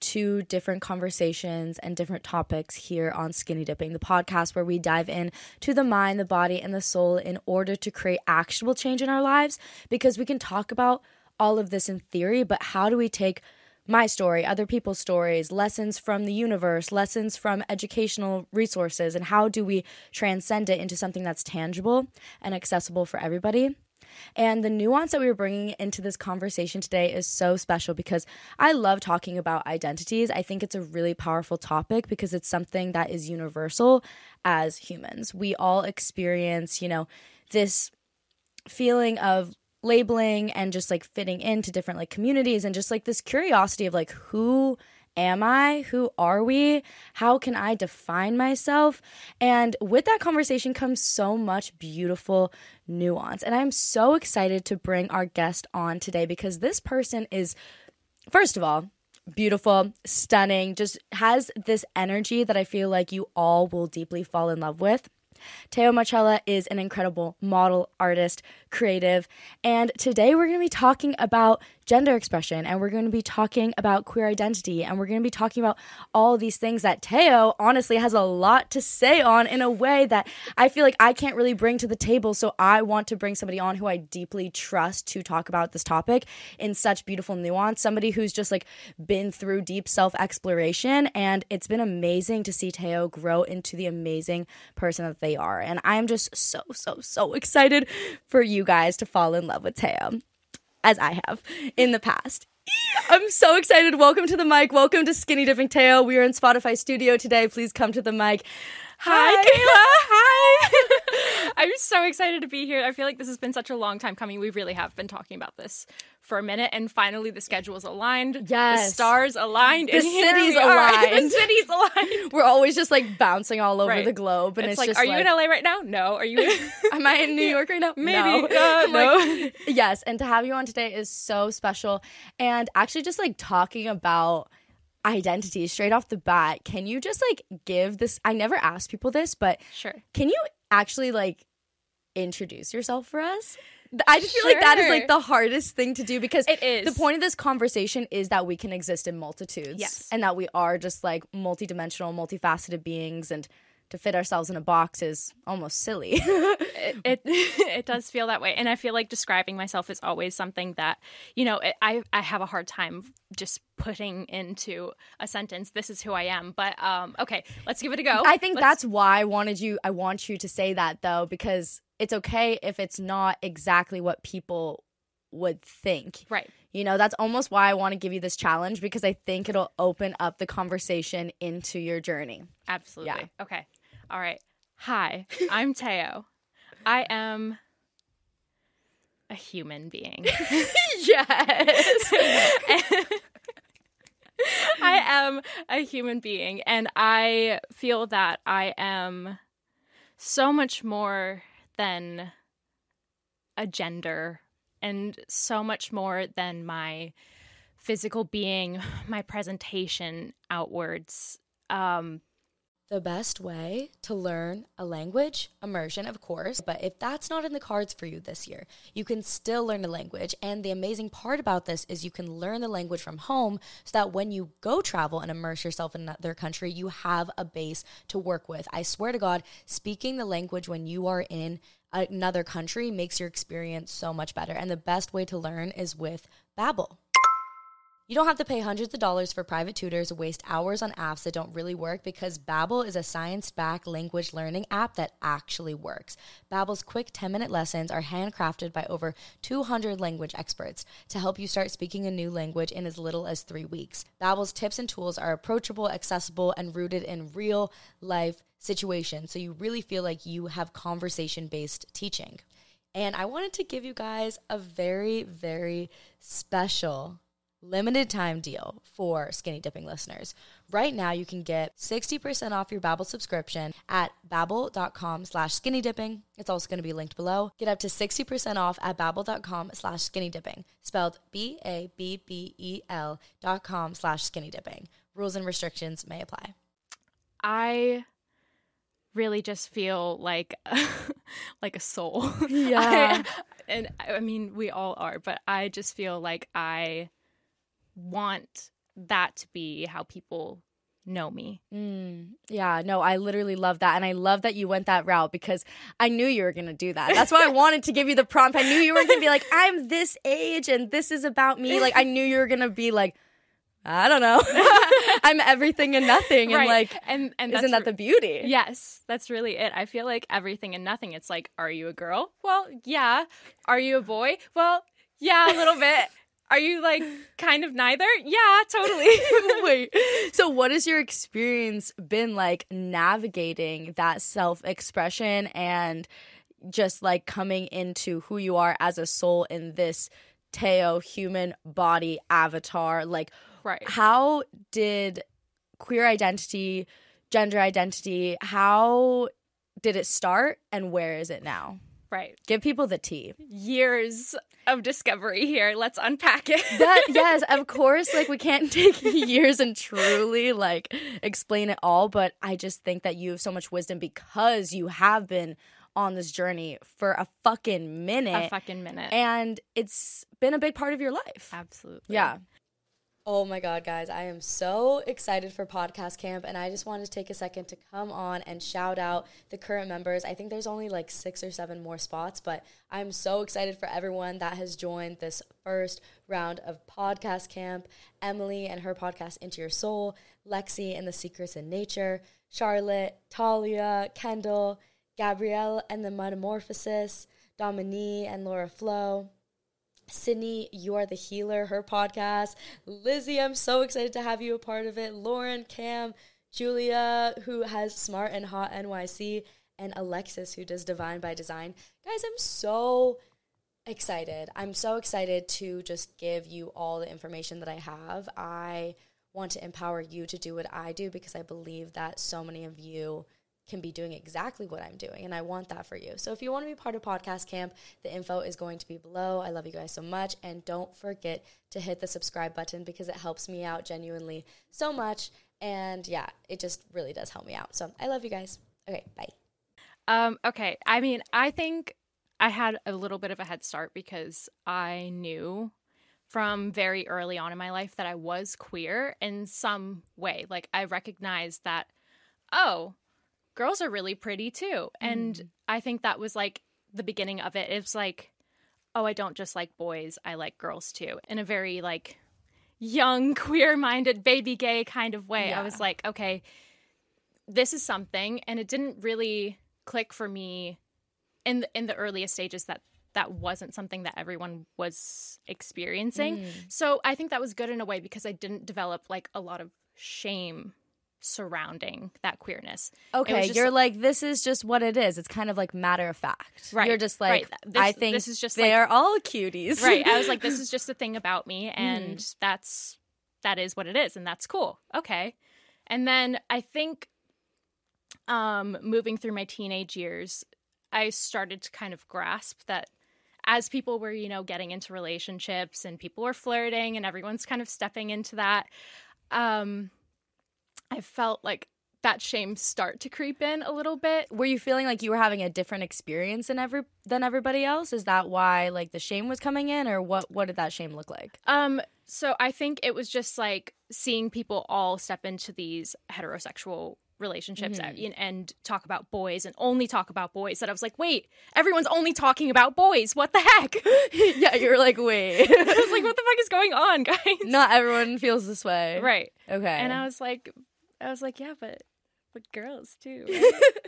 to different conversations and different topics here on Skinny Dipping, the podcast where we dive in to the mind, the body, and the soul in order to create actual change in our lives, because we can talk about all of this in theory, but how do we take my story, other people's stories, lessons from the universe, lessons from educational resources, and how do we transcend it into something that's tangible and accessible for everybody? And the nuance that we were bringing into this conversation today is so special because I love talking about identities. I think it's a really powerful topic because it's something that is universal as humans. We all experience, this feeling of labeling and just like fitting into different like communities and just like this curiosity of like, who am I? Who are we? How can I define myself? And with that conversation comes so much beautiful nuance. And I'm so excited to bring our guest on today because this person is, first of all, beautiful, stunning, just has this energy that I feel like you all will deeply fall in love with. Teo Marcella is an incredible model, artist, creative, and today we're going to be talking about gender expression, and we're going to be talking about queer identity, and we're going to be talking about all these things that Teo honestly has a lot to say on in a way that I feel like I can't really bring to the table, so I want to bring somebody on who I deeply trust to talk about this topic in such beautiful nuance, somebody who's just like been through deep self-exploration, and it's been amazing to see Teo grow into the amazing person that they are, and I'm just so excited for you guys to fall in love with Teo, as I have in the past. I'm so excited. Welcome to the mic. Welcome to Skinny Dipping, Teo. We are in Spotify Studio today. Please come to the mic. Hi, Kayla. Hi. I'm so excited to be here. I feel like this has been such a long time coming. We really have been talking about this for a minute, and finally the schedule's aligned. Yes. The stars aligned. The city's aligned. The city's aligned. We're always just like bouncing all over the globe. And it's like, just are you in LA right now? No. Are you am I in New York right now? Maybe. No. No. Yes. And to have you on today is so special. And actually just like talking about identity straight off the bat, can you just like give this, I never asked people this, but sure, can you actually like introduce yourself for us? I just feel like that is like the hardest thing to do because it is. The point of this conversation is that we can exist in multitudes, yes, and that we are just like multidimensional, multifaceted beings, and to fit ourselves in a box is almost silly. It does feel that way. And I feel like describing myself is always something that, I have a hard time just putting into a sentence. This is who I am. But okay, let's give it a go. I think that's why I want you to say that, though, because it's okay if it's not exactly what people would think. Right. That's almost why I want to give you this challenge, because I think it'll open up the conversation into your journey. Absolutely. Yeah. Okay. All right. Hi, I'm Teo. I am a human being. Yes. I am a human being, and I feel that I am so much more than a gender and so much more than my physical being, my presentation outwards. The best way to learn a language, immersion, of course, but if that's not in the cards for you this year, you can still learn a language. And the amazing part about this is you can learn the language from home so that when you go travel and immerse yourself in another country, you have a base to work with. I swear to God, speaking the language when you are in another country makes your experience so much better. And the best way to learn is with Babbel. You don't have to pay hundreds of dollars for private tutors, waste hours on apps that don't really work, because Babbel is a science-backed language learning app that actually works. Babbel's quick 10-minute lessons are handcrafted by over 200 language experts to help you start speaking a new language in as little as 3 weeks. Babbel's tips and tools are approachable, accessible, and rooted in real-life situations, so you really feel like you have conversation-based teaching. And I wanted to give you guys a very, very special limited time deal for Skinny Dipping listeners. Right now, you can get 60% off your Babbel subscription at babbel.com/skinnydipping. It's also going to be linked below. Get up to 60% off at babbel.com/skinnydipping, spelled BABBEL.com/skinnydipping. Rules and restrictions may apply. I really just feel like like a soul. Yeah. I mean, we all are, but I just feel like I want that to be how people know me. Yeah, no, I literally love that. And I love that you went that route, because I knew you were going to do that. That's why I wanted to give you the prompt. I knew you were going to be like, I'm this age and this is about me. Like, I knew you were going to be like, I don't know. I'm everything and nothing. And right. Like, and isn't that the beauty? Yes, that's really it. I feel like everything and nothing. It's like, are you a girl? Well, yeah. Are you a boy? Well, yeah, a little bit. Are you like kind of neither? Yeah, totally. Wait. So what has your experience been like navigating that self-expression and just like coming into who you are as a soul in this Teo human body avatar? Like, right. How did queer identity, gender identity, how did it start and where is it now? Right. Give people the tea. Years of discovery here. Let's unpack it. That, yes, of course. Like, we can't take years and truly, like, explain it all. But I just think that you have so much wisdom because you have been on this journey for a fucking minute. A fucking minute. And it's been a big part of your life. Absolutely. Yeah. Oh my God, guys, I am so excited for Podcast Camp, and I just wanted to take a second to come on and shout out the current members. I think there's only like 6 or 7 more spots, but I'm so excited for everyone that has joined this first round of Podcast Camp. Emily and her podcast, Into Your Soul, Lexi and the Secrets in Nature, Charlotte, Talia, Kendall, Gabrielle and the Metamorphosis, Dominique and Laura Flo, Sydney, You Are the Healer, her podcast. Lizzie, I'm so excited to have you a part of it. Lauren, Cam, Julia, who has Smart and Hot NYC, and Alexis, who does Divine by Design. Guys, I'm so excited. I'm so excited to just give you all the information that I have. I want to empower you to do what I do because I believe that so many of you can be doing exactly what I'm doing, and I want that for you. So if you want to be part of Podcast Camp, the info is going to be below. I love you guys so much, and don't forget to hit the subscribe button because it helps me out genuinely so much, and yeah, it just really does help me out. So I love you guys. Okay, bye. Okay, I mean, I think I had a little bit of a head start because I knew from very early on in my life that I was queer in some way. Like, I recognized that, oh, girls are really pretty too. And I think that was like the beginning of it. It's like, oh, I don't just like boys. I like girls too. In a very like young, queer-minded, baby gay kind of way. Yeah. I was like, okay, this is something. And it didn't really click for me in the earliest stages that wasn't something that everyone was experiencing. So I think that was good in a way because I didn't develop like a lot of shame surrounding that queerness. Okay, you're like, this is just what it is. It's kind of like matter of fact. Right. You're just like, right. I think this is just they like, are all cuties. Right. I was like, this is just a thing about me, and that is what it is, and that's cool. Okay. And then I think moving through my teenage years, I started to kind of grasp that as people were, you know, getting into relationships and people were flirting and everyone's kind of stepping into that, I felt like that shame start to creep in a little bit. Were you feeling like you were having a different experience than everybody else? Is that why, like, the shame was coming in, or what did that shame look like? So I think it was just like seeing people all step into these heterosexual relationships and talk about boys and only talk about boys, that I was like, wait, everyone's only talking about boys, what the heck? Yeah, you were like, wait. I was like, what the fuck is going on, guys? Not everyone feels this way. Right. Okay. And I was like, yeah, but girls too,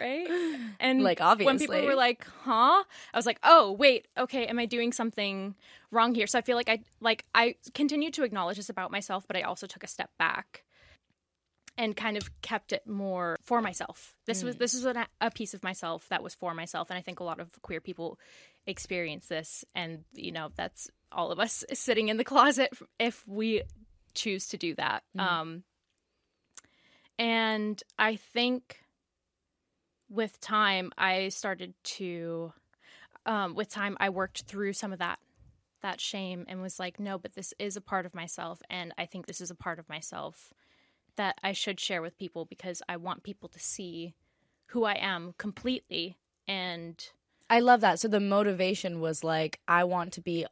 right? And like, obviously. When people were like, huh? I was like, oh, wait, okay, am I doing something wrong here? So I feel like I continued to acknowledge this about myself, but I also took a step back and kind of kept it more for myself. This was a piece of myself that was for myself, and I think a lot of queer people experience this, and, you know, that's all of us sitting in the closet if we choose to do that. And I think with time, I worked through some of that shame and was like, no, but this is a part of myself. And I think this is a part of myself that I should share with people, because I want people to see who I am completely. And I love that. So the motivation was like, I want to be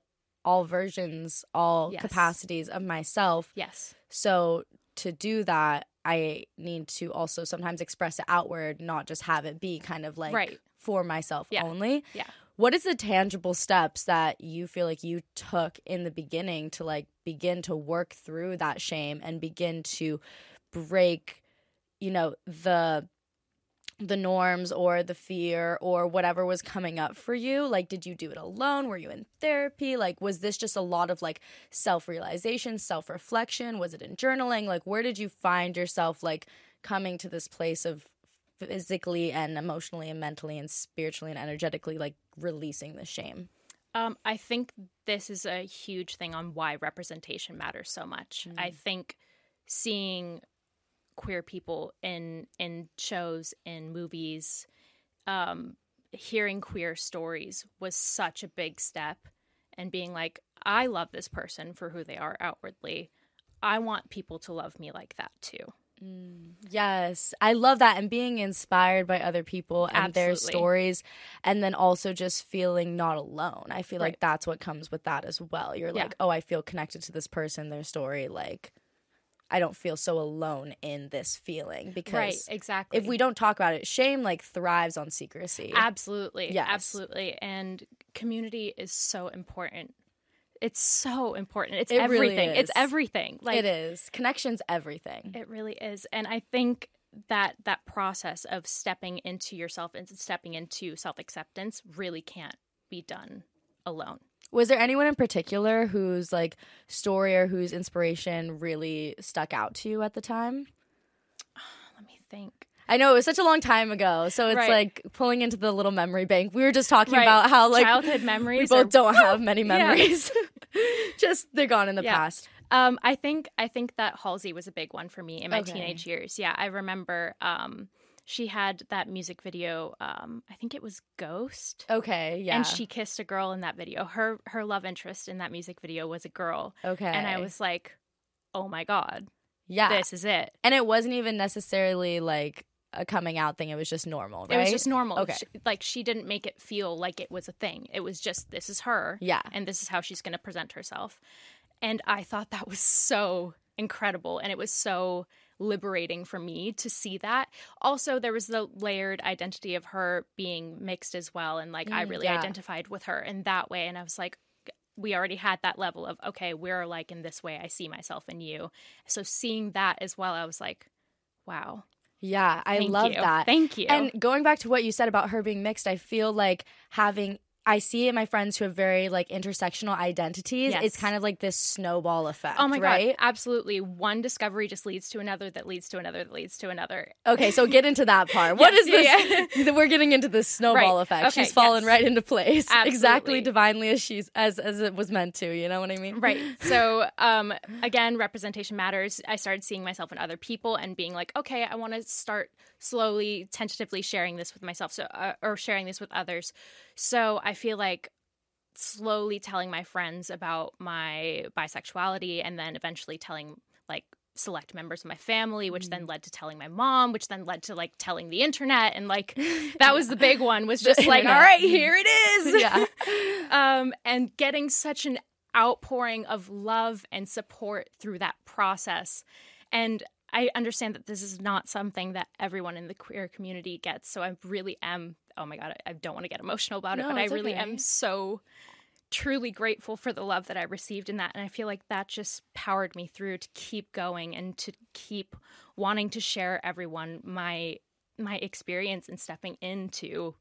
all versions, all capacities of myself. Yes. So to do that, I need to also sometimes express it outward, not just have it be kind of like for myself only. Yeah. What is the tangible steps that you feel like you took in the beginning to like begin to work through that shame and begin to break, you know, the norms or the fear or whatever was coming up for you? Like, did you do it alone? Were you in therapy? Like, was this just a lot of like self-realization, self-reflection? Was it in journaling? Like, where did you find yourself like coming to this place of physically and emotionally and mentally and spiritually and energetically like releasing the shame? I think this is a huge thing on why representation matters so much. I think seeing queer people in shows, in movies, hearing queer stories was such a big step, and being like, I love this person for who they are outwardly. I want people to love me like that too. Yes, I love that. And being inspired by other people and their stories, and then also just feeling not alone. I feel like that's what comes with that as well. You're like, oh, I feel connected to this person, their story, like I don't feel so alone in this feeling, because exactly. If we don't talk about it, shame like thrives on secrecy. Absolutely. Yes. Absolutely. And community is so important. It's so important. It's everything. Really it's everything. Like, it is. Connection's everything. It really is. And I think that process of stepping into yourself and stepping into self-acceptance really can't be done alone. Was there anyone in particular whose like story or whose inspiration really stuck out to you at the time? Let me think. I know it was such a long time ago, so it's like pulling into the little memory bank. We were just talking about how like childhood memories. We both don't have many memories. Just they're gone in the past. I think that Halsey was a big one for me in my teenage years. Yeah, I remember. She had that music video, I think it was Ghost. Okay, yeah. And she kissed a girl in that video. Her love interest in that music video was a girl. Okay. And I was like, oh my God. Yeah. This is it. And it wasn't even necessarily like a coming out thing. It was just normal, right? It was just normal. Okay. She didn't make it feel like it was a thing. It was just, this is her. Yeah. And this is how she's going to present herself. And I thought that was so incredible. And it was so liberating for me to see that. Also, there was the layered identity of her being mixed as well, and like I really identified with her in that way, and I was like, we already had that level of, okay, we're like in this way, I see myself in you. So seeing that as well, I was like, wow. Yeah, I love that. Thank you. And going back to what you said about her being mixed, I feel like I see in my friends who have very, like, intersectional identities, it's kind of like this snowball effect, right? Oh, my God, absolutely. One discovery just leads to another that leads to another that leads to another. Okay, so get into that part. What is this? Yeah. We're getting into this snowball effect. Okay, she's fallen right into place. Absolutely. Exactly, divinely as it was meant to, you know what I mean? Right. So, again, representation matters. I started seeing myself in other people and being like, okay, I want to start slowly, tentatively sharing this with myself, or sharing this with others. So I feel like slowly telling my friends about my bisexuality, and then eventually telling like select members of my family, which then led to telling my mom, which then led to like telling the internet. And like that was the big one, was just like, all right, here it is. Yeah. And getting such an outpouring of love and support through that process. And I understand that this is not something that everyone in the queer community gets. So I really am, oh my God, I don't want to get emotional about it, but I really am so truly grateful for the love that I received in that. And I feel like that just powered me through to keep going and to keep wanting to share everyone my experience and stepping into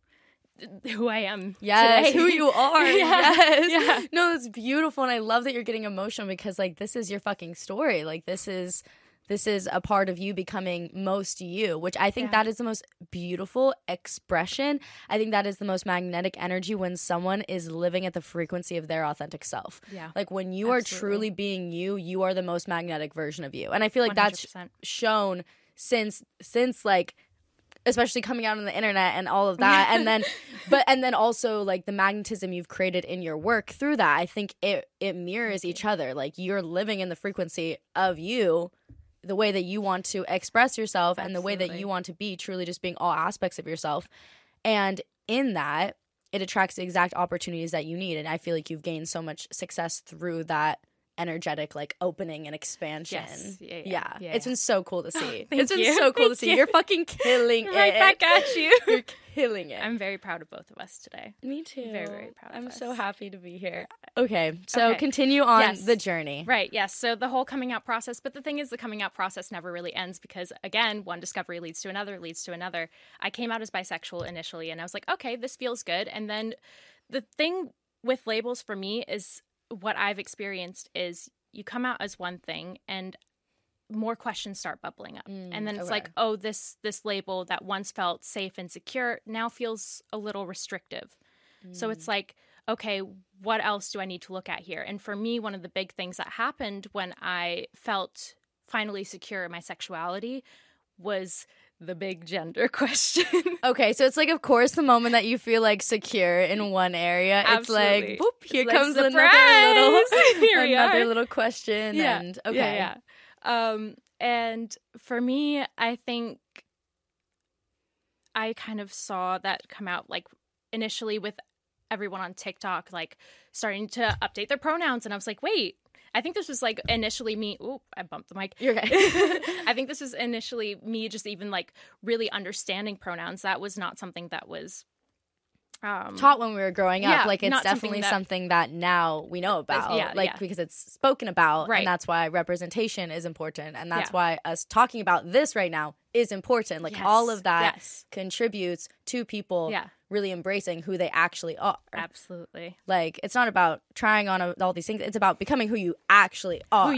who I am. Yes, today. Who you are. Yes. Yeah. No, it's beautiful. And I love that you're getting emotional, because like this is your fucking story. Like this is a part of you becoming most you, which I think that is the most beautiful expression. I think that is the most magnetic energy, when someone is living at the frequency of their authentic self. Yeah. Like when you are truly being you, you are the most magnetic version of you. And I feel like 100%. That's shown since like especially coming out on the internet and all of that. and then also like the magnetism you've created in your work through that. I think it mirrors each other. Like you're living in the frequency of you, the way that you want to express yourself and the way that you want to be, truly just being all aspects of yourself. And in that, it attracts the exact opportunities that you need. And I feel like you've gained so much success through that energetic like opening and expansion. Yes. Yeah. It's been so cool to see. Thank you. You're fucking killing it. Right back at you. You're killing it. I'm very proud of both of us today. Me too. Very, very proud of us. I'm so happy to be here. Okay. So continue on the journey. Right. Yes. So the whole coming out process. But the thing is, the coming out process never really ends, because again, one discovery leads to another, leads to another. I came out as bisexual initially, and I was like, okay, this feels good. And then the thing with labels for me is, what I've experienced is you come out as one thing and more questions start bubbling up. And then it's like, oh, this label that once felt safe and secure now feels a little restrictive. So it's like, okay, what else do I need to look at here? And for me, one of the big things that happened when I felt finally secure in my sexuality was the big gender question. Okay, so it's like, of course, the moment that you feel like secure in one area, Absolutely. It's like, boop, here it's comes like, another little question. Yeah. And yeah. And for me, I think I kind of saw that come out like initially with everyone on TikTok, like starting to update their pronouns, and I was like, wait. I think this was like initially me. Ooh, I bumped the mic. You're okay. I think this was initially me just even like really understanding pronouns. That was not something that was taught when we were growing up. Like it's definitely something that now we know about. Because it's spoken about. Right. And that's why representation is important. And that's why us talking about this right now is important. Like all of that contributes to people really embracing who they actually are. Absolutely. Like it's not about trying on all these things. It's about becoming who you actually are.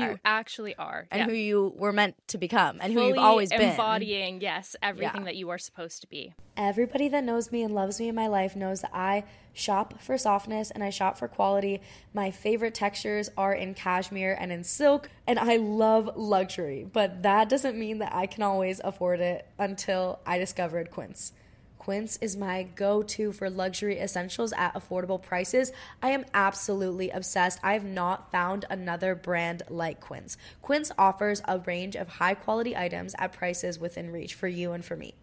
And who you were meant to become, and fully who you've always been. Embodying, everything that you are supposed to be. Everybody that knows me and loves me in my life knows that I shop for softness and I shop for quality. My favorite textures are in cashmere and in silk, and I love luxury. But that doesn't mean that I can always afford it, until I discovered Quince. Quince is my go-to for luxury essentials at affordable prices. I am absolutely obsessed. I have not found another brand like Quince. Quince offers a range of high-quality items at prices within reach for you and for me.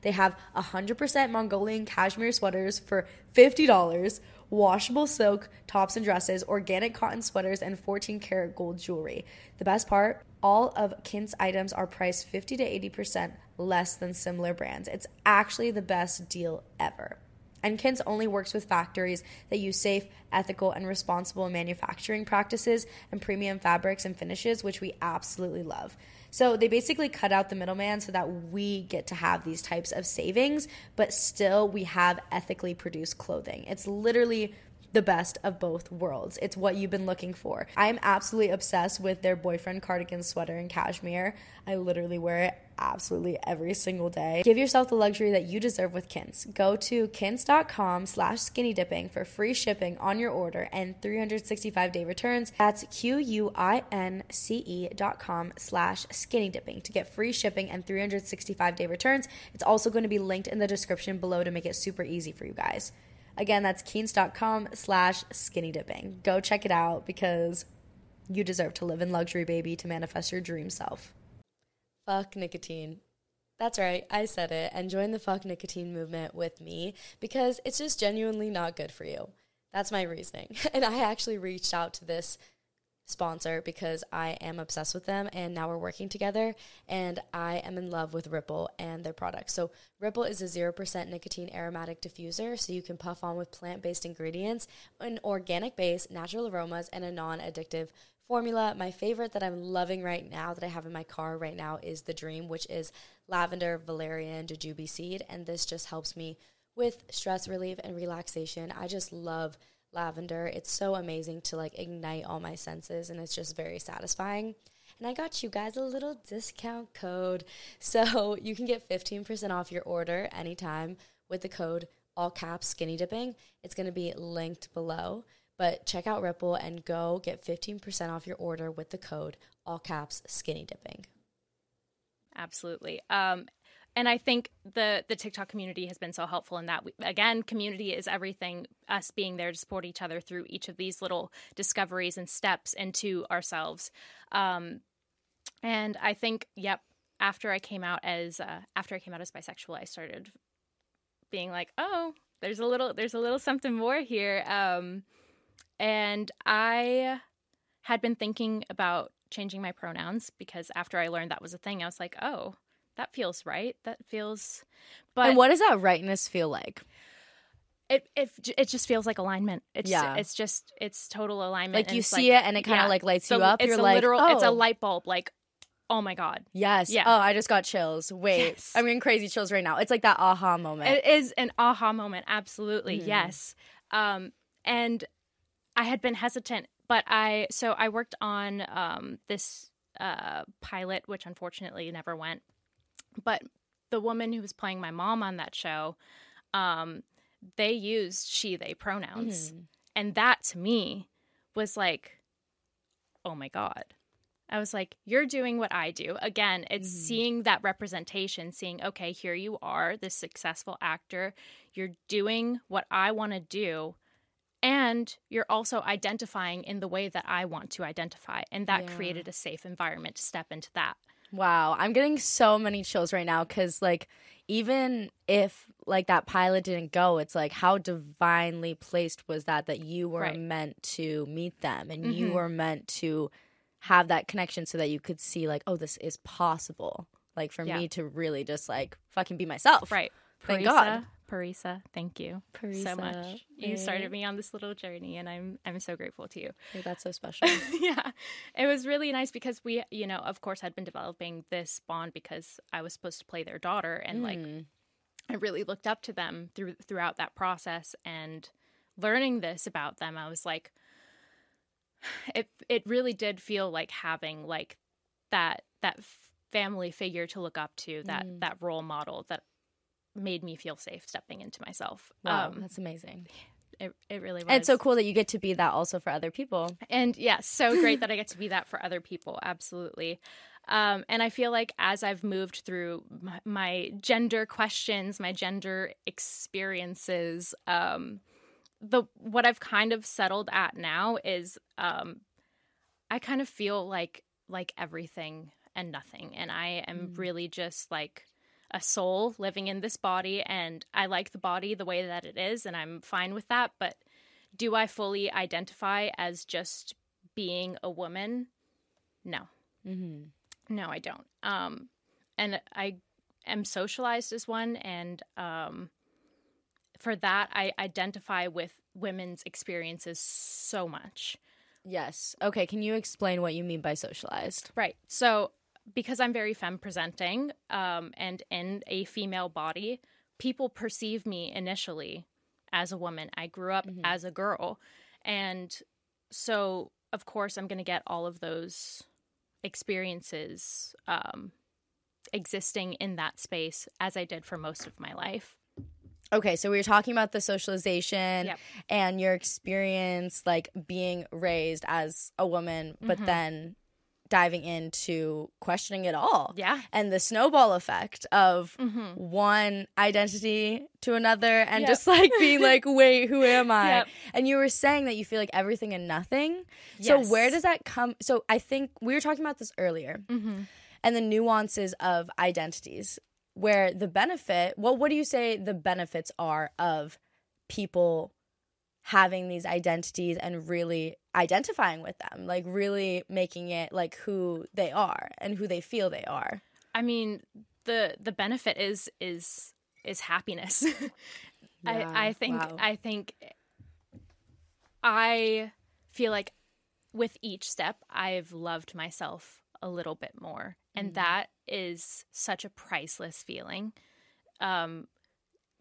They have 100% Mongolian cashmere sweaters for $50, washable silk tops and dresses, organic cotton sweaters, and 14-karat gold jewelry. The best part, all of Quince items are priced 50 to 80% less than similar brands. It's actually the best deal ever. And Quince only works with factories that use safe, ethical, and responsible manufacturing practices and premium fabrics and finishes, which we absolutely love. So they basically cut out the middleman so that we get to have these types of savings, but still we have ethically produced clothing. It's literally the best of both worlds. It's what you've been looking for. I am absolutely obsessed with their boyfriend cardigan sweater in cashmere. I literally wear it absolutely every single day. Give yourself the luxury that you deserve with Quince. Go to quince.com/skinnydipping for free shipping on your order and 365-day returns. That's QUINCE.com/skinnydipping to get free shipping and 365-day returns. It's also going to be linked in the description below to make it super easy for you guys. Again, that's quince.com/skinnydipping. Go check it out because you deserve to live in luxury, baby, to manifest your dream self. Fuck nicotine. That's right, I said it, and join the fuck nicotine movement with me because it's just genuinely not good for you. That's my reasoning. And I actually reached out to this sponsor because I am obsessed with them, and now we're working together, and I am in love with Ripple and their products. So Ripple is a 0% nicotine aromatic diffuser, so you can puff on with plant-based ingredients, an organic base, natural aromas, and a non-addictive formula. My favorite that I'm loving right now that I have in my car right now is The Dream, which is lavender, valerian, jujube seed, and this just helps me with stress relief and relaxation. I just love lavender. It's so amazing to like ignite all my senses, and it's just very satisfying. And I got you guys a little discount code, so you can get 15% off your order anytime with the code all caps skinny dipping. It's going to be linked below, but check out Ripple and go get 15% off your order with the code all caps skinny dipping. Absolutely. And I think the TikTok community has been so helpful in that. Again, community is everything, us being there to support each other through each of these little discoveries and steps into ourselves. And I think, yep, after I came out as bisexual, I started being like, oh, there's a little something more here. And I had been thinking about changing my pronouns because after I learned that was a thing, I was like, oh, that feels right. But and what does that rightness feel like? It just feels like alignment. It's total alignment. Like you see it and it kind of like lights you up. You're like, literal, oh. It's a light bulb. Like, oh my God. Yes. Yeah. Oh, I just got chills. Wait, yes. I'm getting crazy chills right now. It's like that aha moment. It is an aha moment. Absolutely. Mm-hmm. Yes. And I had been hesitant, but I worked on this pilot, which unfortunately never went. But the woman who was playing my mom on that show, they used she, they pronouns. Mm. And that to me was like, oh my God. I was like, you're doing what I do. Again, it's seeing that representation, seeing, okay, here you are, this successful actor. You're doing what I want to do. And you're also identifying in the way that I want to identify. And that created a safe environment to step into that. Wow, I'm getting so many chills right now because, like, even if, like, that pilot didn't go, it's, like, how divinely placed was that you were meant to meet them and you were meant to have that connection so that you could see, like, oh, this is possible, like, for me to really just, like, fucking be myself. Right. Thank God. Parisa, thank you so much. You started me on this little journey, and I'm so grateful to you. Hey, that's so special. Yeah. It was really nice because we, you know, of course, had been developing this bond because I was supposed to play their daughter, and like I really looked up to them throughout that process, and learning this about them, I was like, it really did feel like having like that family figure to look up to, that role model that made me feel safe stepping into myself. Wow, that's amazing. It really was. And it's so cool that you get to be that also for other people. And yeah, so great that I get to be that for other people. Absolutely. And I feel like as I've moved through my gender questions, my gender experiences, what I've kind of settled at now is I kind of feel like everything and nothing. And I am really just like a soul living in this body, and I like the body the way that it is, and I'm fine with that. But do I fully identify as just being a woman? No. Mm-hmm. No, I don't. And I am socialized as one, and for that, I identify with women's experiences so much. Yes. Okay, can you explain what you mean by socialized? Right. So because I'm very femme presenting and in a female body, people perceive me initially as a woman. I grew up as a girl. And so, of course, I'm going to get all of those experiences existing in that space as I did for most of my life. Okay, so we were talking about the socialization and your experience, like being raised as a woman, but then diving into questioning it all. Yeah. And the snowball effect of one identity to another and just like being like, wait, who am I? And you were saying that you feel like everything and nothing. So where does that come? So I think we were talking about this earlier and the nuances of identities where the benefit, well, what do you say the benefits are of people having these identities and really identifying with them, like really making it like who they are and who they feel they are? I mean, the benefit is happiness. I feel like with each step I've loved myself a little bit more, and that is such a priceless feeling.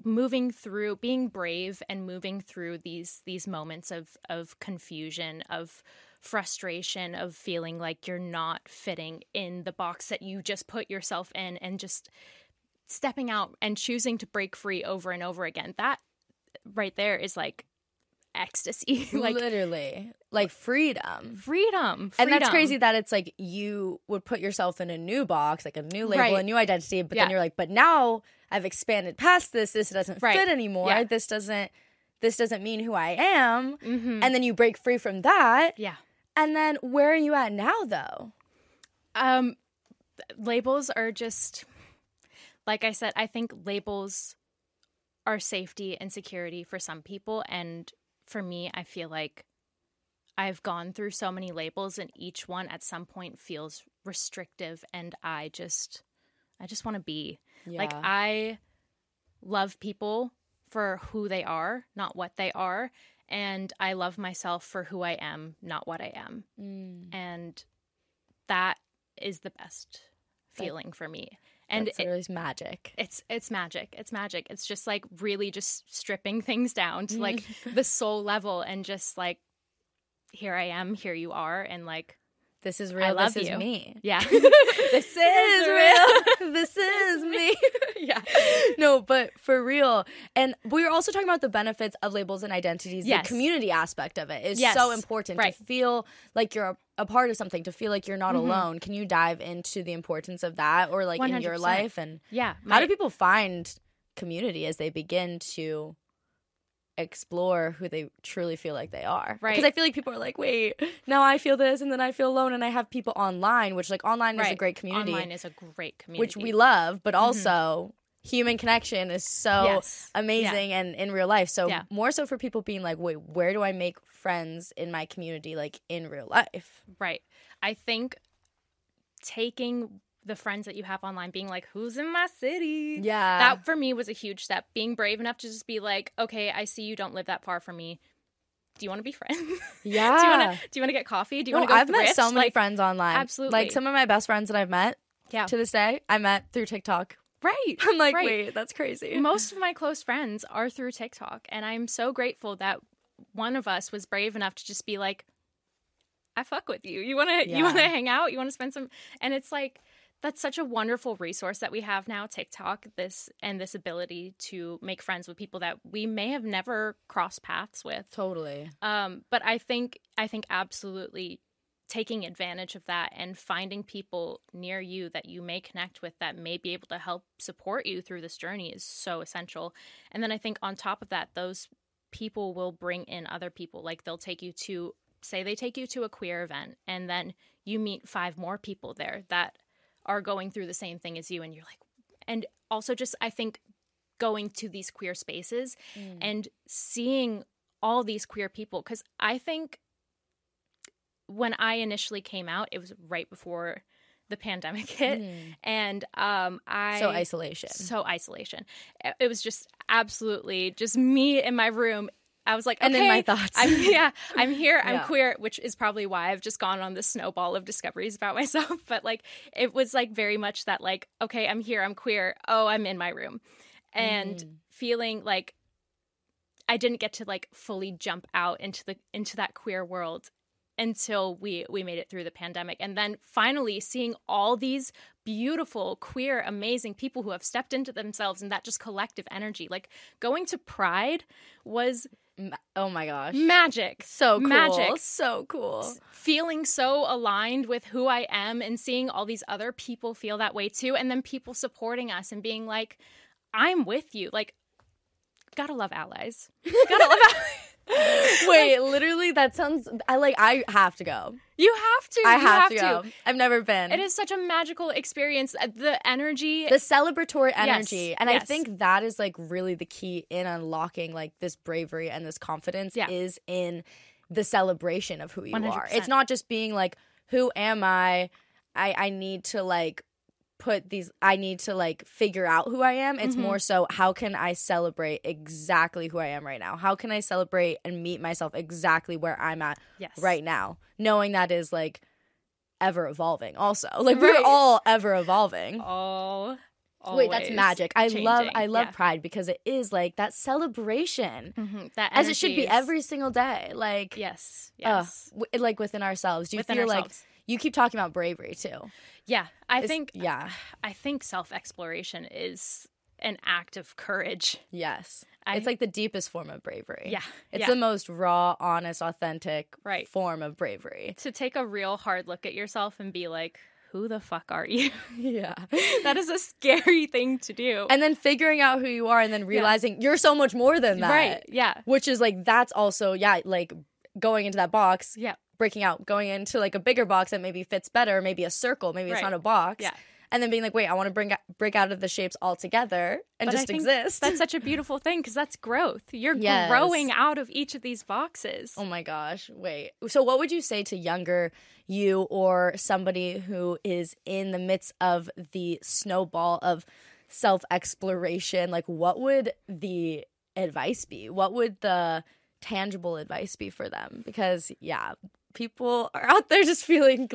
Moving through, being brave and moving through these moments of confusion, of frustration, of feeling like you're not fitting in the box that you just put yourself in, and just stepping out and choosing to break free over and over again. That right there is like ecstasy. Like literally, like freedom. And that's crazy that it's like you would put yourself in a new box, like a new label, a new identity, but then you're like, but now I've expanded past this doesn't fit anymore, this doesn't mean who I am, and then you break free from that. And then where are you at now though? Labels are just, like I said, I think labels are safety and security for some people, and for me, I feel like I've gone through so many labels, and each one at some point feels restrictive, and I just want to be. Like, I love people for who they are, not what they are, and I love myself for who I am, not what I am. And that is the best feeling for me. And it's magic. It's magic. It's just like really just stripping things down to like the soul level, and just like, here I am, here you are, and like, this is real. I love this you. Is me. Yeah. This is real. This is me. Yeah. No, but for real. And we were also talking about the benefits of labels and identities. Yes. The community aspect of it is so important. Right. To feel like you're a part of something, to feel like you're not alone. Can you dive into the importance of that, or like 100%. In your life? And how do people find community as they begin to explore who they truly feel like they are? Right. Because I feel like people are like, wait, now I feel this, and then I feel alone, and I have people online, which like online is a great community. Online is a great community. Which we love, but also human connection is so amazing and in real life. So more so for people being like, wait, where do I make friends in my community, like in real life? Right. I think taking the friends that you have online, being like, who's in my city? Yeah. That for me was a huge step. Being brave enough to just be like, okay, I see you don't live that far from me. Do you want to be friends? Yeah. Do you want to get coffee? Do you want to go I've thrift? Met so many friends online. Absolutely. Like some of my best friends that I've met to this day, I met through TikTok. Right. I'm like, wait, that's crazy. Most of my close friends are through TikTok, and I'm so grateful that one of us was brave enough to just be like, I fuck with you. You want to hang out? You want to spend some? And it's like, that's such a wonderful resource that we have now, TikTok, this ability to make friends with people that we may have never crossed paths with. Totally. But I think absolutely taking advantage of that and finding people near you that you may connect with that may be able to help support you through this journey is so essential. And then I think on top of that, those people will bring in other people. Like they'll take you to, say they take you to a queer event, and then you meet 5 more people there that are going through the same thing as you, and you're like, and also just I think going to these queer spaces and seeing all these queer people, because I think when I initially came out, it was right before the pandemic hit, and isolation. It was just absolutely just me in my room. I was like, okay, and in my thoughts. I'm here. I'm queer, which is probably why I've just gone on this snowball of discoveries about myself. But like, it was like very much that like, okay, I'm here. I'm queer. Oh, I'm in my room. And feeling like I didn't get to like fully jump out into that queer world until we made it through the pandemic. And then finally seeing all these beautiful, queer, amazing people who have stepped into themselves, and that just collective energy. Like going to Pride was Oh my gosh. Magic. So cool. Magic. So cool. Feeling so aligned with who I am and seeing all these other people feel that way too. And then people supporting us and being like, I'm with you. Like, gotta love allies. Gotta love allies. Wait, like, literally, that sounds, I have to go. You have to. I have to go. I've never been. It is such a magical experience. The energy. The celebratory energy. Yes, and yes. I think that is really the key in unlocking this bravery and this confidence is in the celebration of who you 100%. Are. It's not just being who am I? I need to figure out who I am. It's more so, how can I celebrate exactly who I am right now? How can I celebrate and meet myself exactly where I'm at right now? Knowing that is ever evolving also. We're all ever evolving. Wait, that's magic. I love Pride because it is that celebration that as it should be every single day. Within ourselves. Do you feel you keep talking about bravery too? Yeah, I think self-exploration is an act of courage. Yes. It's the deepest form of bravery. Yeah. It's the most raw, honest, authentic form of bravery. To take a real hard look at yourself and be like, who the fuck are you? Yeah. That is a scary thing to do. And then figuring out who you are and then realizing you're so much more than that. Right, yeah. Which is that's also, going into that box. Yeah. Breaking out, going into a bigger box that maybe fits better, maybe a circle, maybe it's not a box. Yeah. And then being wait, I want to break out of the shapes altogether and exist. That's such a beautiful thing because that's growth. You're growing out of each of these boxes. Oh my gosh, wait. So what would you say to younger you or somebody who is in the midst of the snowball of self-exploration? What would the advice be? What would the tangible advice be for them? Because, people are out there just feeling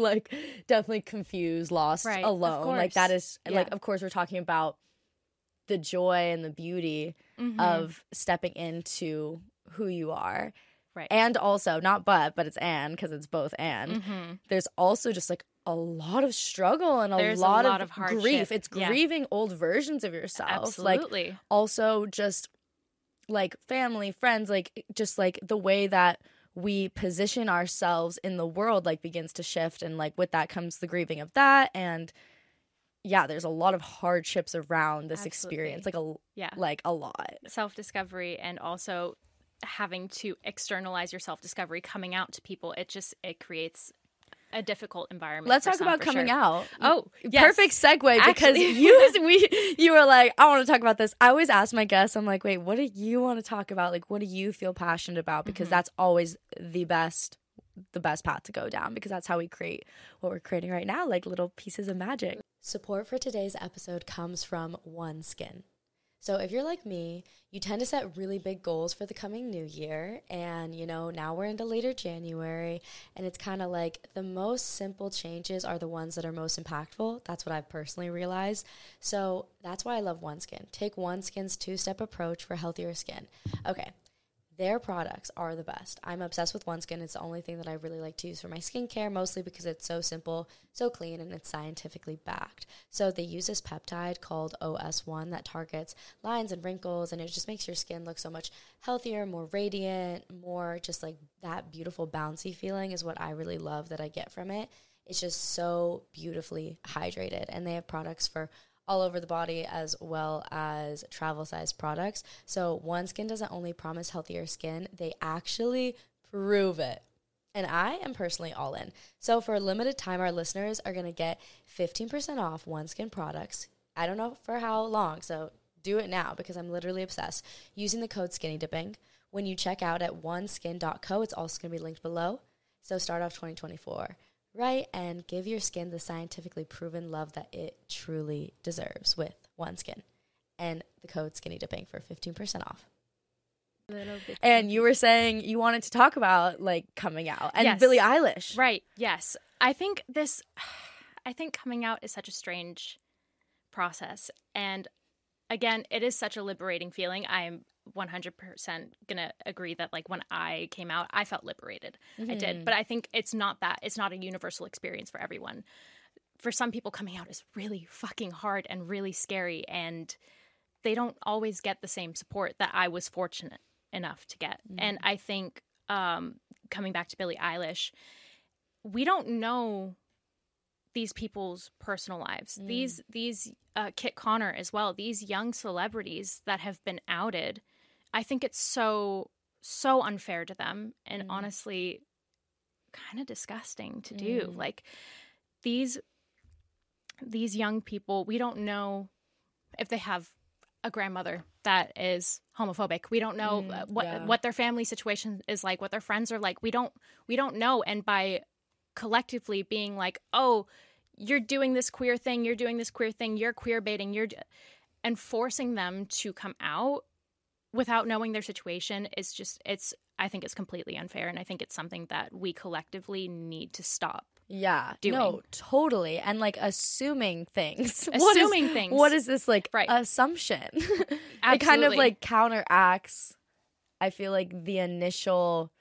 definitely confused, lost, alone. That is of course we're talking about the joy and the beauty of stepping into who you are. Right. And also not but it's and because it's both and. There's also just a lot of struggle and a lot of hardship. Grief. It's grieving old versions of yourself. Absolutely. Also just family, friends, the way that we position ourselves in the world begins to shift, and with that comes the grieving of that, and there's a lot of hardships around this experience, a lot. Self-discovery, and also having to externalize your self-discovery, coming out to people, it creates a difficult environment. Let's talk about coming out. Oh, yes. Perfect segue. Actually, because you were like, I want to talk about this. I always ask my guests, I'm like, wait, what do you want to talk about? What do you feel passionate about? Because that's always the best path to go down, because that's how we create what we're creating right now, little pieces of magic. Support for today's episode comes from OneSkin. So if you're like me, you tend to set really big goals for the coming new year. And, now we're into later January. And it's kind of the most simple changes are the ones that are most impactful. That's what I've personally realized. So that's why I love OneSkin. Take OneSkin's two-step approach for healthier skin. Okay. Their products are the best. I'm obsessed with OneSkin. It's the only thing that I really like to use for my skincare, mostly because it's so simple, so clean, and it's scientifically backed. So they use this peptide called OS1 that targets lines and wrinkles, and it just makes your skin look so much healthier, more radiant, more just that beautiful bouncy feeling is what I really love that I get from it. It's just so beautifully hydrated, and they have products for all over the body as well as travel-sized products. So OneSkin doesn't only promise healthier skin, they actually prove it. And I am personally all in. So for a limited time, our listeners are going to get 15% off OneSkin products. I don't know for how long, so do it now because I'm literally obsessed. Using the code SkinnyDipping, when you check out at oneskin.co, it's also going to be linked below. So start off 2024. Right, and give your skin the scientifically proven love that it truly deserves with OneSkin. And the code SkinnyDipping for 15% off. And you were saying you wanted to talk about coming out and Billie Eilish. Right, yes. I think coming out is such a strange process. And again, it is such a liberating feeling. I'm 100% gonna agree that when I came out, I felt liberated. I did, but I think it's not a universal experience for everyone. For some people, coming out is really fucking hard and really scary, and they don't always get the same support that I was fortunate enough to get. Mm. And I think coming back to Billie Eilish, we don't know these people's personal lives. Mm. These Kit Connor as well, these young celebrities that have been outed, I think it's so unfair to them and honestly kind of disgusting to do. Like these young people, we don't know if they have a grandmother that is homophobic. We don't know what their family situation is like, what their friends are like. We don't know. And by collectively being like, oh, you're doing this queer thing, you're queer baiting, and forcing them to come out without knowing their situation is just, I think it's completely unfair. And I think it's something that we collectively need to stop. Yeah. Doing. No, totally. And like assuming things. What is this like assumption? Absolutely. It kind of like counteracts, I feel like, the initial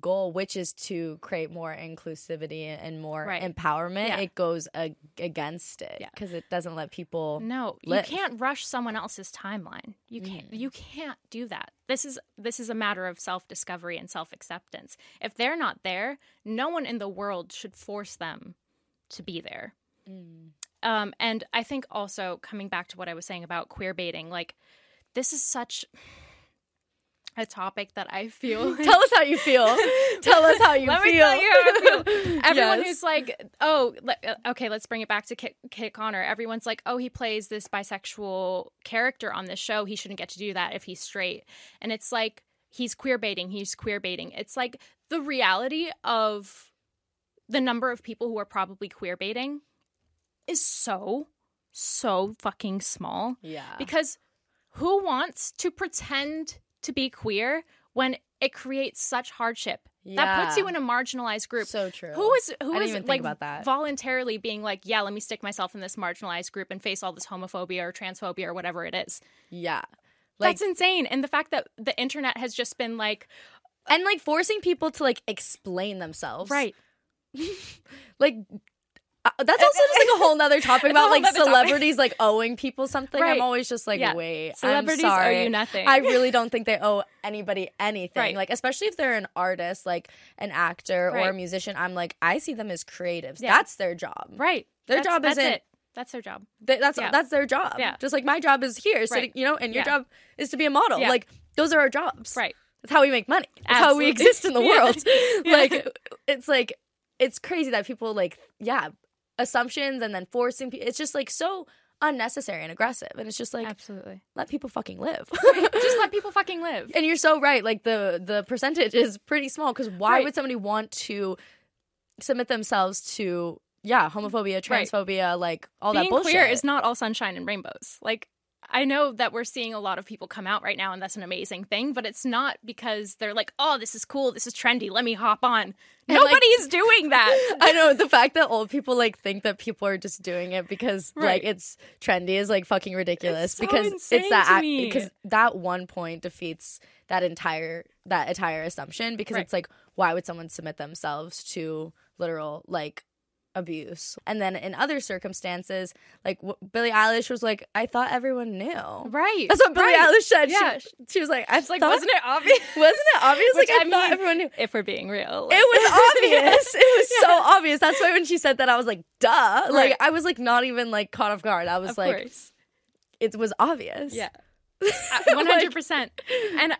goal, which is to create more inclusivity and more empowerment. Yeah. It goes against it because it doesn't let people live. You can't rush someone else's timeline. You can't do that. This is a matter of self-discovery and self-acceptance. If they're not there, no one in the world should force them to be there. Mm. And I think also coming back to what I was saying about queer baiting, like this is such a topic that I feel. Tell us how you feel. Let me tell you how I feel. Everyone who's like, oh, okay, let's bring it back to Kit Connor. Everyone's like, oh, he plays this bisexual character on this show. He shouldn't get to do that if he's straight. And it's like, he's queer baiting. It's like the reality of the number of people who are probably queer baiting is so fucking small. Yeah. Because who wants to pretend to be queer when it creates such hardship? Yeah. That puts you in a marginalized group. So true. Who is like voluntarily being like, yeah, let me stick myself in this marginalized group and face all this homophobia or transphobia or whatever it is. Yeah. Like, that's insane. And the fact that the internet has just been like, and like forcing people to like explain themselves. Right. Like, that's also just like a whole nother topic about like celebrities like owing people something. Right. I'm always just like, wait, celebrities, I'm sorry, owe you nothing. I really don't think they owe anybody anything. Right. Like, especially if they're an artist, like an actor or a musician, I'm like, I see them as creatives. Yeah. That's their job. Right. That's their job. That's their job. Yeah. Just like my job is here, sitting, you know, and your job is to be a model. Yeah. Like, those are our jobs. Right. That's how we make money. That's how we exist in the world. Yeah. Like, it's crazy that people like, assumptions and then forcing people. It's just like so unnecessary and aggressive, and it's just like, absolutely let people fucking live. Just let people fucking live. And you're so right, like the percentage is pretty small, because why would somebody want to submit themselves to homophobia, transphobia, like all being that bullshit? Queer is not all sunshine and rainbows. Like, I know that we're seeing a lot of people come out right now, and that's an amazing thing, but it's not because they're like, oh, this is cool, this is trendy, let me hop on. And nobody's doing that. I know. The fact that old people like think that people are just doing it because like it's trendy is like fucking ridiculous. It's so because it's that, because that one point defeats that entire assumption, because it's like, why would someone submit themselves to literal like abuse? And then in other circumstances, like Billie Eilish was like, I thought everyone knew. Right. That's what Billie Eilish said. Yeah. She was like, wasn't it obvious? Which, like, I thought everyone knew. If we're being real. Like, it was obvious. It was so obvious. That's why when she said that, I was like, duh. Right. Like, I was like not even like caught off guard. I was of course. It was obvious. Yeah. 100%. And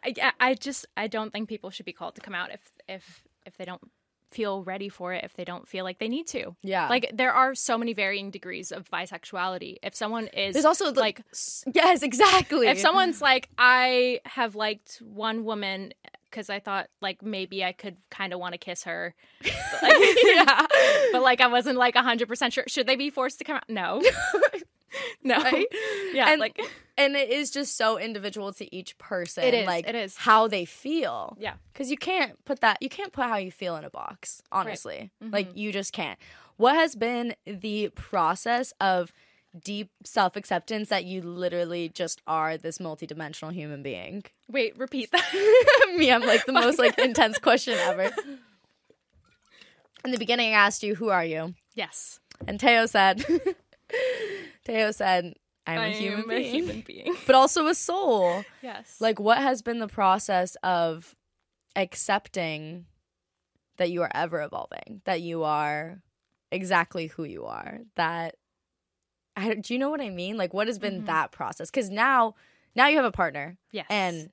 I don't think people should be called to come out if they don't feel ready for it, if they don't feel like they need to. Yeah. Like, there are so many varying degrees of bisexuality. If someone is... There's also, like... Yes, exactly. If someone's like, I have liked one woman because I thought, like, maybe I could kind of want to kiss her. But, like, but, like, I wasn't, like, 100% sure. Should they be forced to come out? No. No. Right? Yeah. And, like... And it is just so individual to each person. It is. Like, it is how they feel. Yeah. Because you can't put how you feel in a box, honestly. Right. Mm-hmm. Like, you just can't. What has been the process of deep self-acceptance that you literally just are this multidimensional human being? Wait, repeat that. Me, I'm like the most like intense question ever. In the beginning, I asked you, who are you? Yes. And Teo said... I am a human being. But also a soul. Yes. Like, what has been the process of accepting that you are ever evolving, that you are exactly who you are, that do you know what I mean? Like, what has been that process? Because now you have a partner. Yes. And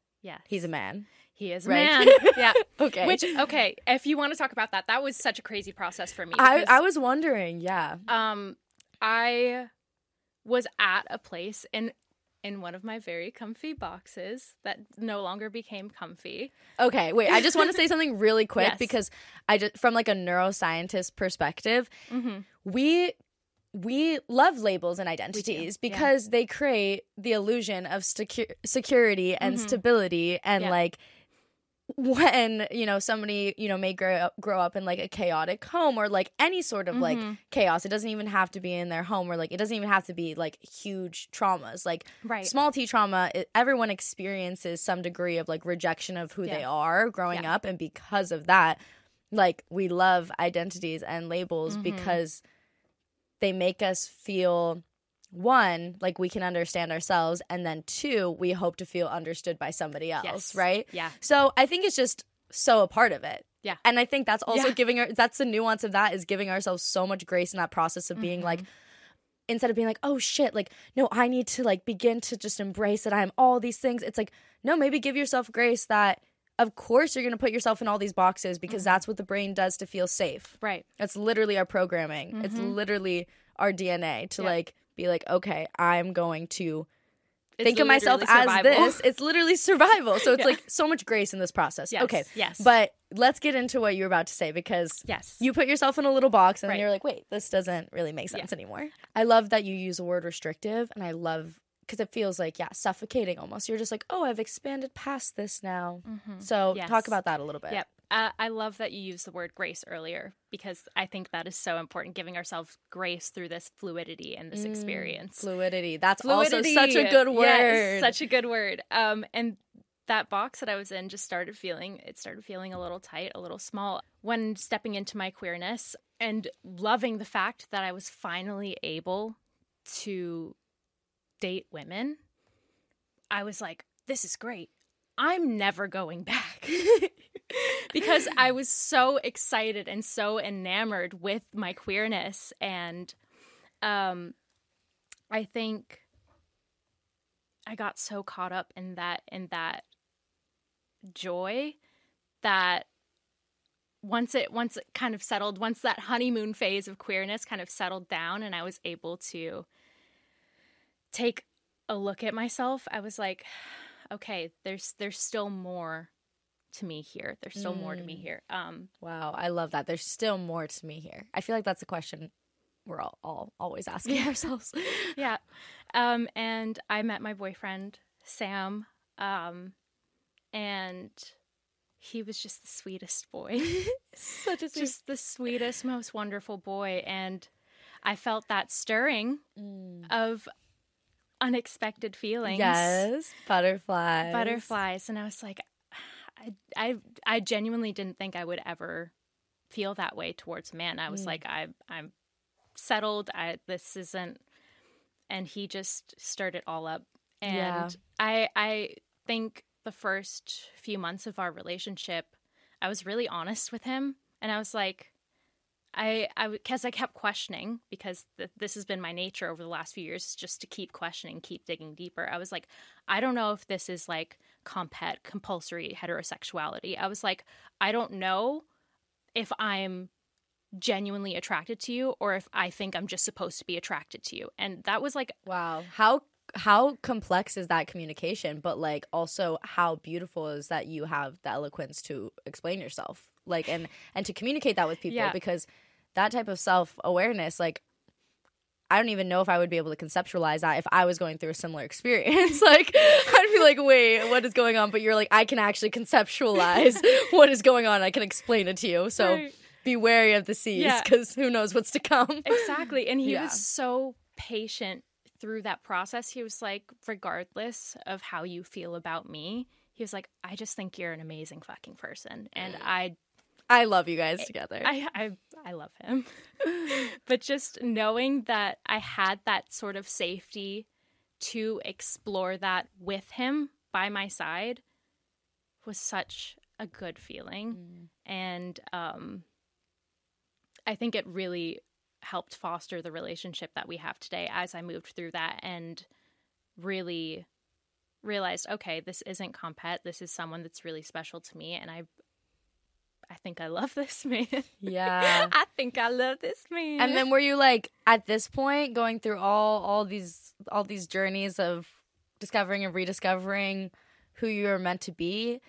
he's a man. He is a man. Yeah. Okay. Okay, if you want to talk about that, that was such a crazy process for me. I was wondering, yeah. I was at a place in one of my very comfy boxes that no longer became comfy. Okay, wait, I just want to say something really quick because from like a neuroscientist perspective, we love labels and identities because they create the illusion of security and stability, and like when, you know, somebody, you know, may grow up in like a chaotic home or like any sort of like chaos. It doesn't even have to be in their home, or like it doesn't even have to be like huge traumas, like small t trauma. Everyone experiences some degree of like rejection of who they are growing up, and because of that, like, we love identities and labels because they make us feel, one, like we can understand ourselves, and then two, we hope to feel understood by somebody else, right? Yeah. So I think it's just so a part of it. Yeah. And I think that's also that's the nuance of that, is giving ourselves so much grace in that process of being like, instead of being like, oh shit, like, no, I need to like begin to just embrace that I'm all these things. It's like, no, maybe give yourself grace that of course you're going to put yourself in all these boxes, because that's what the brain does to feel safe. Right. That's literally our programming. It's literally our DNA to like, be like, okay, I'm going to think of myself as this. It's literally survival. So it's like so much grace in this process. Yes. Okay. Yes. But let's get into what you were about to say, because you put yourself in a little box and you're like, wait, this doesn't really make sense anymore. I love that you use the word restrictive, and I love, because it feels like, suffocating almost. You're just like, oh, I've expanded past this now. So talk about that a little bit. Yep. I love that you used the word grace earlier, because I think that is so important, giving ourselves grace through this fluidity and this experience. Fluidity. That's also such a good word. Yeah, such a good word. And that box that I was in just started feeling a little tight, a little small. When stepping into my queerness and loving the fact that I was finally able to date women, I was like, this is great. I'm never going back. Because I was so excited and so enamored with my queerness. And I think I got so caught up in that joy that once it kind of settled, once that honeymoon phase of queerness kind of settled down and I was able to take a look at myself, I was like, okay, there's still more to me here. There's still more to me here. Wow, I love that. There's still more to me here. I feel like that's a question we're all always asking ourselves. Yeah. And I met my boyfriend, Sam, and he was just the sweetest boy. Just the sweetest, most wonderful boy. And I felt that stirring of unexpected feelings. Yes, butterflies. Butterflies. And I was like, I genuinely didn't think I would ever feel that way towards a man. I was like, I'm settled. This isn't, and he just stirred it all up. And I think the first few months of our relationship, I was really honest with him, and I was like, because I kept questioning, because this has been my nature over the last few years, just to keep questioning, keep digging deeper. I was like, I don't know if this is like compulsory heterosexuality. I was like, I don't know if I'm genuinely attracted to you or if I think I'm just supposed to be attracted to you. And that was like, wow, how complex is that communication? But like, also how beautiful is that you have the eloquence to explain yourself, like, and to communicate that with people, because that type of self-awareness, like, I don't even know if I would be able to conceptualize that if I was going through a similar experience. Like, I'd be like, wait, what is going on? But you're like, I can actually conceptualize what is going on. I can explain it to you. So be wary of the seas, because who knows what's to come. Exactly. And he was so patient through that process. He was like, regardless of how you feel about me, he was like, I just think you're an amazing fucking person. And I love you guys together. I love him. But just knowing that I had that sort of safety to explore that with him by my side was such a good feeling. Mm. And I think it really helped foster the relationship that we have today as I moved through that and really realized, okay, this isn't compet. This is someone that's really special to me. And I think I love this man. Yeah. I think I love this man. And then were you like, at this point, going through all these journeys of discovering and rediscovering who you were meant to be,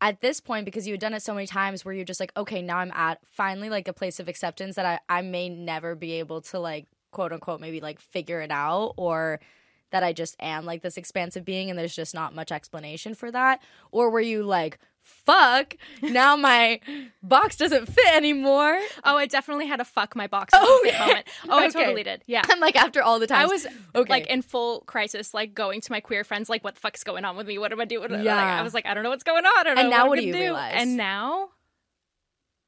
at this point, because you had done it so many times, were you just like, okay, now I'm at finally like a place of acceptance that I may never be able to like, quote unquote, maybe like figure it out, or that I just am like this expansive being and there's just not much explanation for that? Or were you like, fuck, now my box doesn't fit anymore? Oh, I definitely had a fuck my box moment. Oh, okay. I totally did. Yeah. And like after all the times. I was like in full crisis, like going to my queer friends, like what the fuck's going on with me? What am I doing? Yeah. Like, I was like, I don't know what's going on. I don't know now what do you realize? And now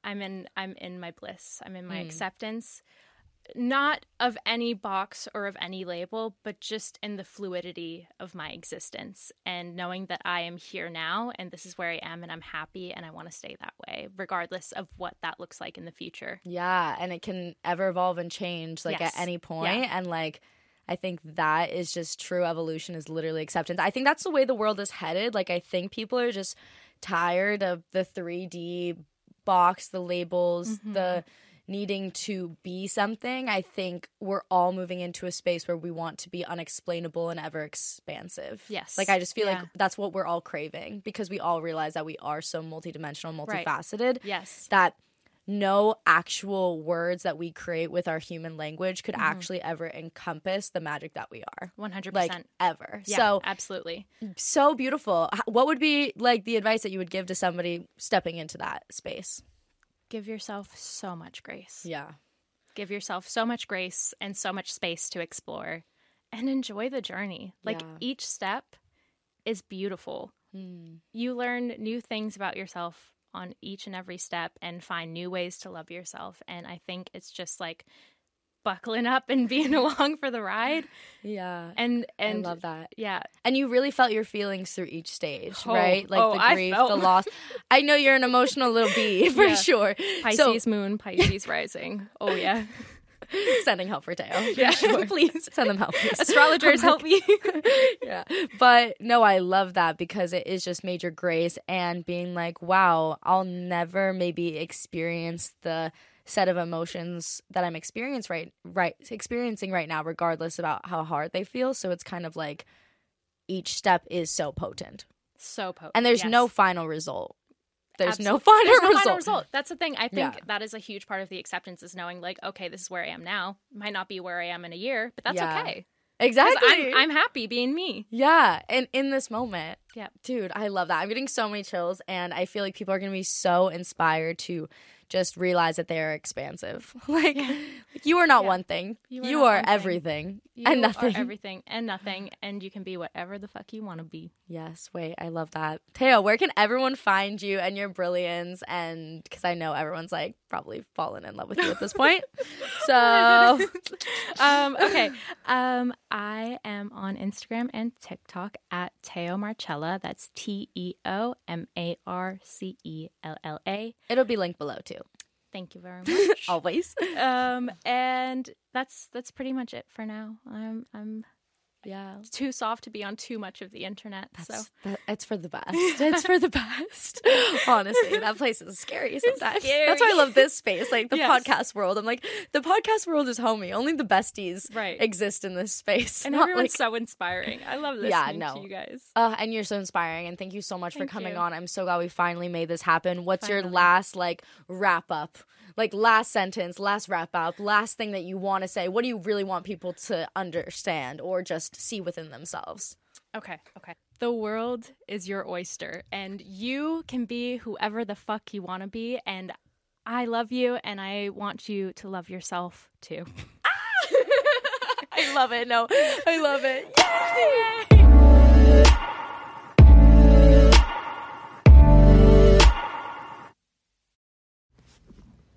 I'm in my bliss. I'm in my acceptance. Not of any box or of any label, but just in the fluidity of my existence and knowing that I am here now and this is where I am and I'm happy and I want to stay that way, regardless of what that looks like in the future. Yeah, and it can ever evolve and change like at any point. Yeah. And like I think that is just true evolution, is literally acceptance. I think that's the way the world is headed. Like I think people are just tired of the 3D box, the labels, the needing to be something. I think we're all moving into a space where we want to be unexplainable and ever expansive. Yes. Like I just feel like that's what we're all craving, because we all realize that we are so multidimensional, multifaceted. Right. Yes. That no actual words that we create with our human language could actually ever encompass the magic that we are. 100%. Like ever. Yeah, so absolutely. So beautiful. What would be like the advice that you would give to somebody stepping into that space? Give yourself so much grace. Yeah. Give yourself so much grace and so much space to explore and enjoy the journey. Like each step is beautiful. Mm. You learn new things about yourself on each and every step and find new ways to love yourself. And I think it's just like buckling up and being along for the ride. Yeah. And I love that. Yeah. And you really felt your feelings through each stage, right? Like the grief, the loss. I know you're an emotional little bee for sure. Pisces moon, Pisces rising. Oh yeah. Sending help for Teo. Yeah. Sure. Please. Send them help. Please. Astrologers help me. Yeah. But no, I love that, because it is just major grace and being like, wow, I'll never maybe experience the set of emotions that I'm experiencing right now, regardless about how hard they feel. So it's kind of like each step is so potent, and there's no final result. There's no final result. That's the thing. I think that is a huge part of the acceptance, is knowing like, okay, this is where I am now. Might not be where I am in a year, but that's okay. Exactly. I'm happy being me. Yeah. And in this moment. Yeah. Dude, I love that. I'm getting so many chills, and I feel like people are going to be so inspired to just realize that they are expansive. Like, you are not one thing. You are everything and nothing. You are everything and nothing, and you can be whatever the fuck you want to be. Yes. Wait, I love that. Teo, where can everyone find you and your brilliance? And because I know everyone's like probably fallen in love with you at this point. So, okay. I am on Instagram and TikTok at Teo Marcella. That's TeoMarcella. It'll be linked below too. Thank you very much. Always. And that's pretty much it for now. I'm too soft to be on too much of the internet. It's for the best. It's for the best. Honestly, that place is scary sometimes. That's why I love this space, like the podcast world. I'm like, the podcast world is homey. Only the besties exist in this space. And everyone's so inspiring. I love listening to you guys. And you're so inspiring. And thank you so much for coming on. I'm so glad we finally made this happen. What's your last wrap up? Like last sentence, last wrap up, last thing that you want to say. What do you really want people to understand or just see within themselves? Okay. The world is your oyster, and you can be whoever the fuck you want to be. And I love you, and I want you to love yourself too. I love it. No, I love it. Yay!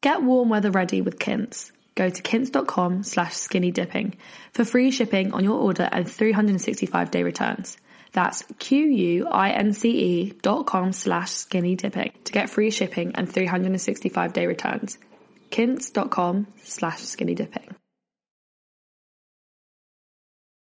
Get warm weather ready with Quince. Go to quince.com/skinny dipping for free shipping on your order and 365-day returns. That's quince.com/skinny dipping to get free shipping and 365-day returns. Quince.com/skinny dipping.